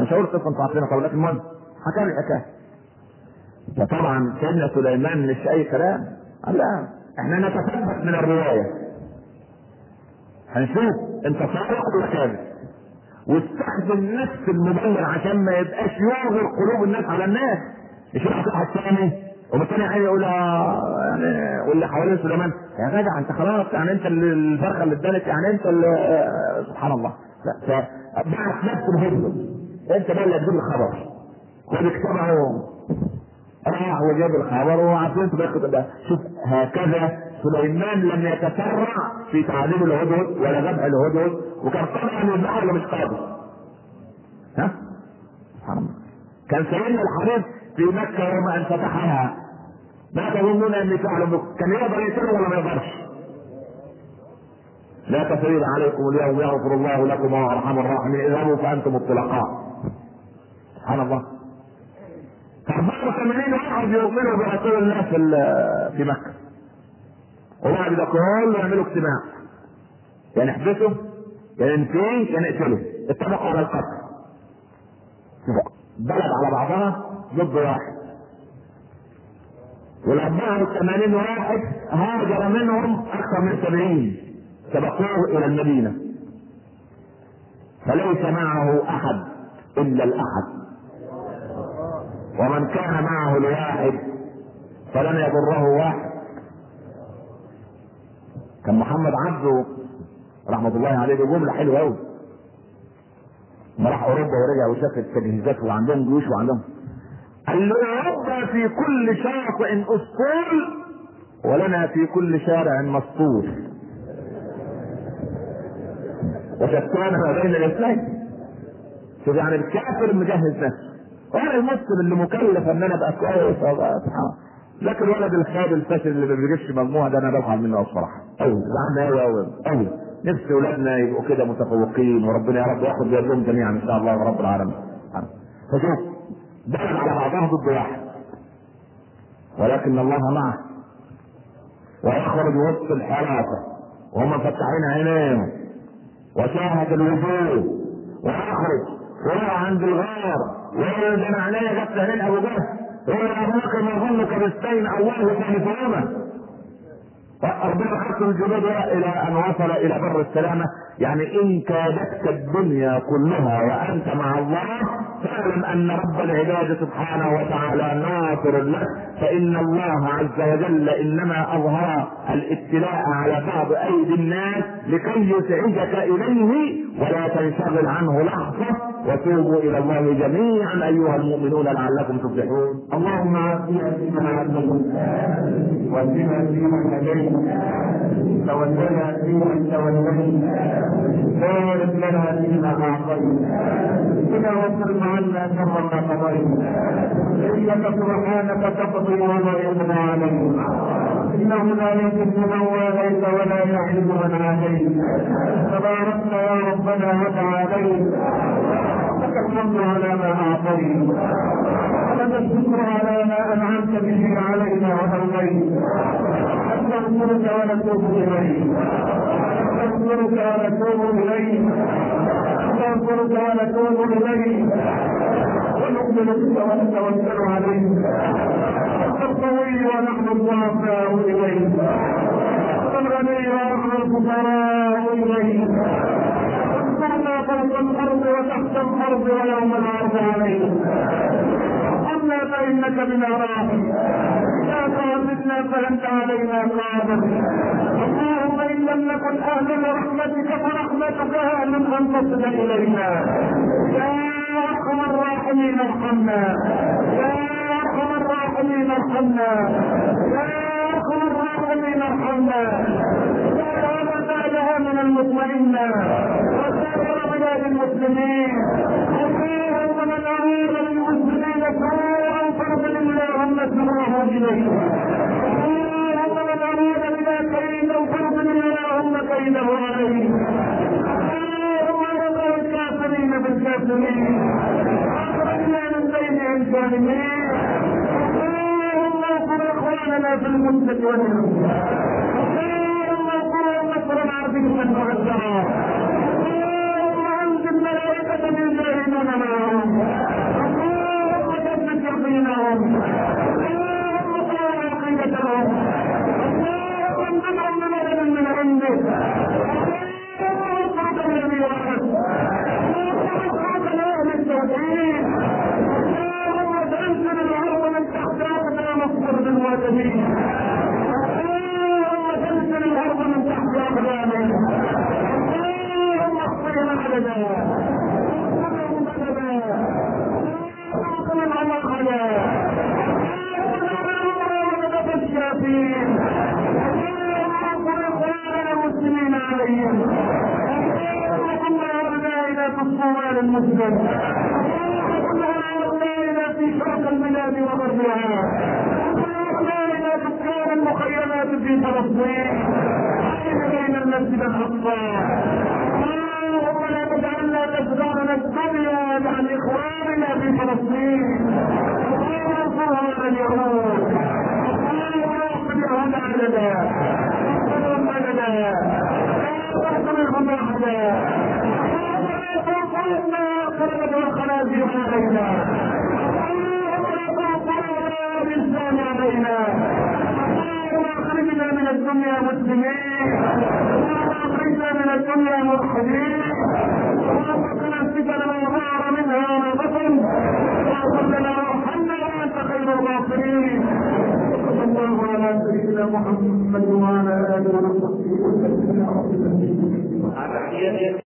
مش هقول قصه انتوا عارفينها طبعا، لكن المهم حكى الحكايه. فطبعا سيدنا سليمان مش اي كلام، قال لا احنا نتثبت من الروايه، هنشوف انت صادق ولا كاذب، واستخدم نفس المبلغ عشان ما يبقاش يغير قلوب الناس على الناس. يشوف واحد ثاني وبالتاني عايز يقول يعني واللي حوالين سليمان يا جدع انت خلاص، يعني انت الفرخه اللي اتبنت، يعني انت اللي سبحان الله. لا فبعت نفسه بهزم، انت بقى اللي هتجيب الخبر وبيكتبه راح وجاب الخبر وعارفين انتوا بقى. شوف هكذا سليمان لم يتسرع في تعذيب الهدهد ولا ذبح الهدهد، وكان طبعا البحر مش قادر. ها؟ كان سليم الحريص في مكة يوم ان فتحها، ما تظنون ان فعل كان يقدر يسير ولا ما يقدرش؟ لا تسريب عليكم اليوم يغفر الله لكم وهو ارحم الراحمين، اذهبوا فانتم الطلقاء. سبحان الله. ف84 واحد يؤمنوا برسول الله في مكة، وبعد ده كله يعملوا اجتماع، يعني احبسه يعني انتين يعني اقتله، اتفقوا على القتل. بلد على بعضها ضد واحد، وال84 واحد هاجر منهم اكثر من 70 سبقوه الى المدينة، فليس معه احد الا الاحد، ومن كان معه الواحد فلن يضره واحد. كان محمد عبده رحمة الله عليه جملة حلوة قوي، ما راح اوروبا ورجع وشاف التجهيزات وعندهم جيوش وعندهم، قال له اوروبا في كل شاطئ اسطول ولنا في كل شارع مسطول، وشتان ما بين الاثنين. شوف يعني الكافر مجهز نفسه، وانا المسلم اللي مكلف ان انا ابقى كويس سبحان، لكن ولد الخاب الفاشل اللي ما بيجيبش مجموعه ده انا بزعل منه الصراحه قوي، زعلنا قوي. نفسي اولادنا يبقوا كده متفوقين، وربنا يا رب ياخد بيدهم جميعا ان شاء الله يا رب العالمين. فشوف دخل على بعضها ضد واحد، ولكن الله معه ويخرج وسط الحراسه وهم مفتحين عينيهم، وشاهد الوجوه ويخرج وهو عند الغار، وهو جمع عليه غفله هنين ابو جهل ويقول ما ظنك بالسين اوله كان سلامه. ربنا حسن الجنود الى ان وصل الى بر السلامه. يعني ان كادتك الدنيا كلها وانت مع الله فاعلم ان رب العباد سبحانه وتعالى ناصر لك، فان الله عز وجل انما اظهر الابتلاء على بعض ايدي الناس لكي يسعدك اليه ولا تنشغل عنه لحظه. وتوبوا الى الله جميعا ايها المؤمنون لعلكم تفلحون. اللهم اعطنا فيما اعطيت وزدنا فيما هديت تولنا فيما توليت بارك لنا فيما اعطيت بنا واصرف عنا شر ما قضيت، انك سبحانك تقضي ولا يقضى عليك، انه لا يذل من واليت ولا يعز من عاديت، تباركنا يا ربنا وتعاليت، لك الحمد على ما اعطيت، لك الشكر على ما انعمت به علينا وارضيت، نستغفرك ونتوب اليك، نستغفرك ونتوب اليك، نستغفرك ونتوب اليك، ونؤمن بك ونتوكل عليك، انت القوي ونحن الضعفاء اليك، انت الغني ونحن الفقراء اليك، احفظنا فوق الارض وتحت الارض ويوم العرض عليك، ارحمنا فانك بنا راحم، لا تعذبنا فانت علينا قادر، اللهم ان لم نكن اهل رحمتك فرحمتك اهل ان تصل الينا. ارحم الراحمين ارحمنا يا ارحم الراحمين ارحمنا يا ارحم الراحمين ارحمنا واجعلنا بعدها من المطمئنة وسائر بلاد المسلمين وفيهم من أراد للمسلمين سوءا فاغفر اللهم اسمعه اليه وفيهم من أراد بلا كيد فاغفر اللهم كيده عليه بالكافرين اخرجنا من بينهم ظالمين اللهم انصر اخواننا في المسجد والمسجد اللهم انصر مصر عربك من وعدها اللهم انزل الملائكه يجاهدون معهم اللهم ثبت يقينهم اللهم قوم عقيدتهم اللهم انزلهم من اجل من عندك اللهم انصرك الذي وحدك اللهم تنزل الارض من تحت اقدام الصرد الوادمين اللهم تنزل الارض من تحت اقدامهم اللهم احصهم عددا واحصهم بددا واحصهم عمقدا اللهم غلبة الشياطين اللهم انصر اخواننا المسلمين عليهم اللهم ارنا الى الصومال المسلم في شرق البلاد وغربها وقلنا تذكار المخيمات في فلسطين حيث بين المسجد الاقصى اللهم لا تجعلنا تجدعنا الدنيا عن اخواننا في فلسطين اللهم انصرهم على اليهود اللهم اغفر لهم عددا واغفرهم عددا لا تغفرهم احدا ولا تغفرنا قلبا وخنازير علينا اخرجنا من الدنيا مسلمين واخرجنا من الدنيا موحدين وارزقنا الفتن ما ظهر منها وما بطن واغفر وارحمنا وانت خير الغافرين صلى الله على سيدنا محمد وعلى اله وصحبه وسلم.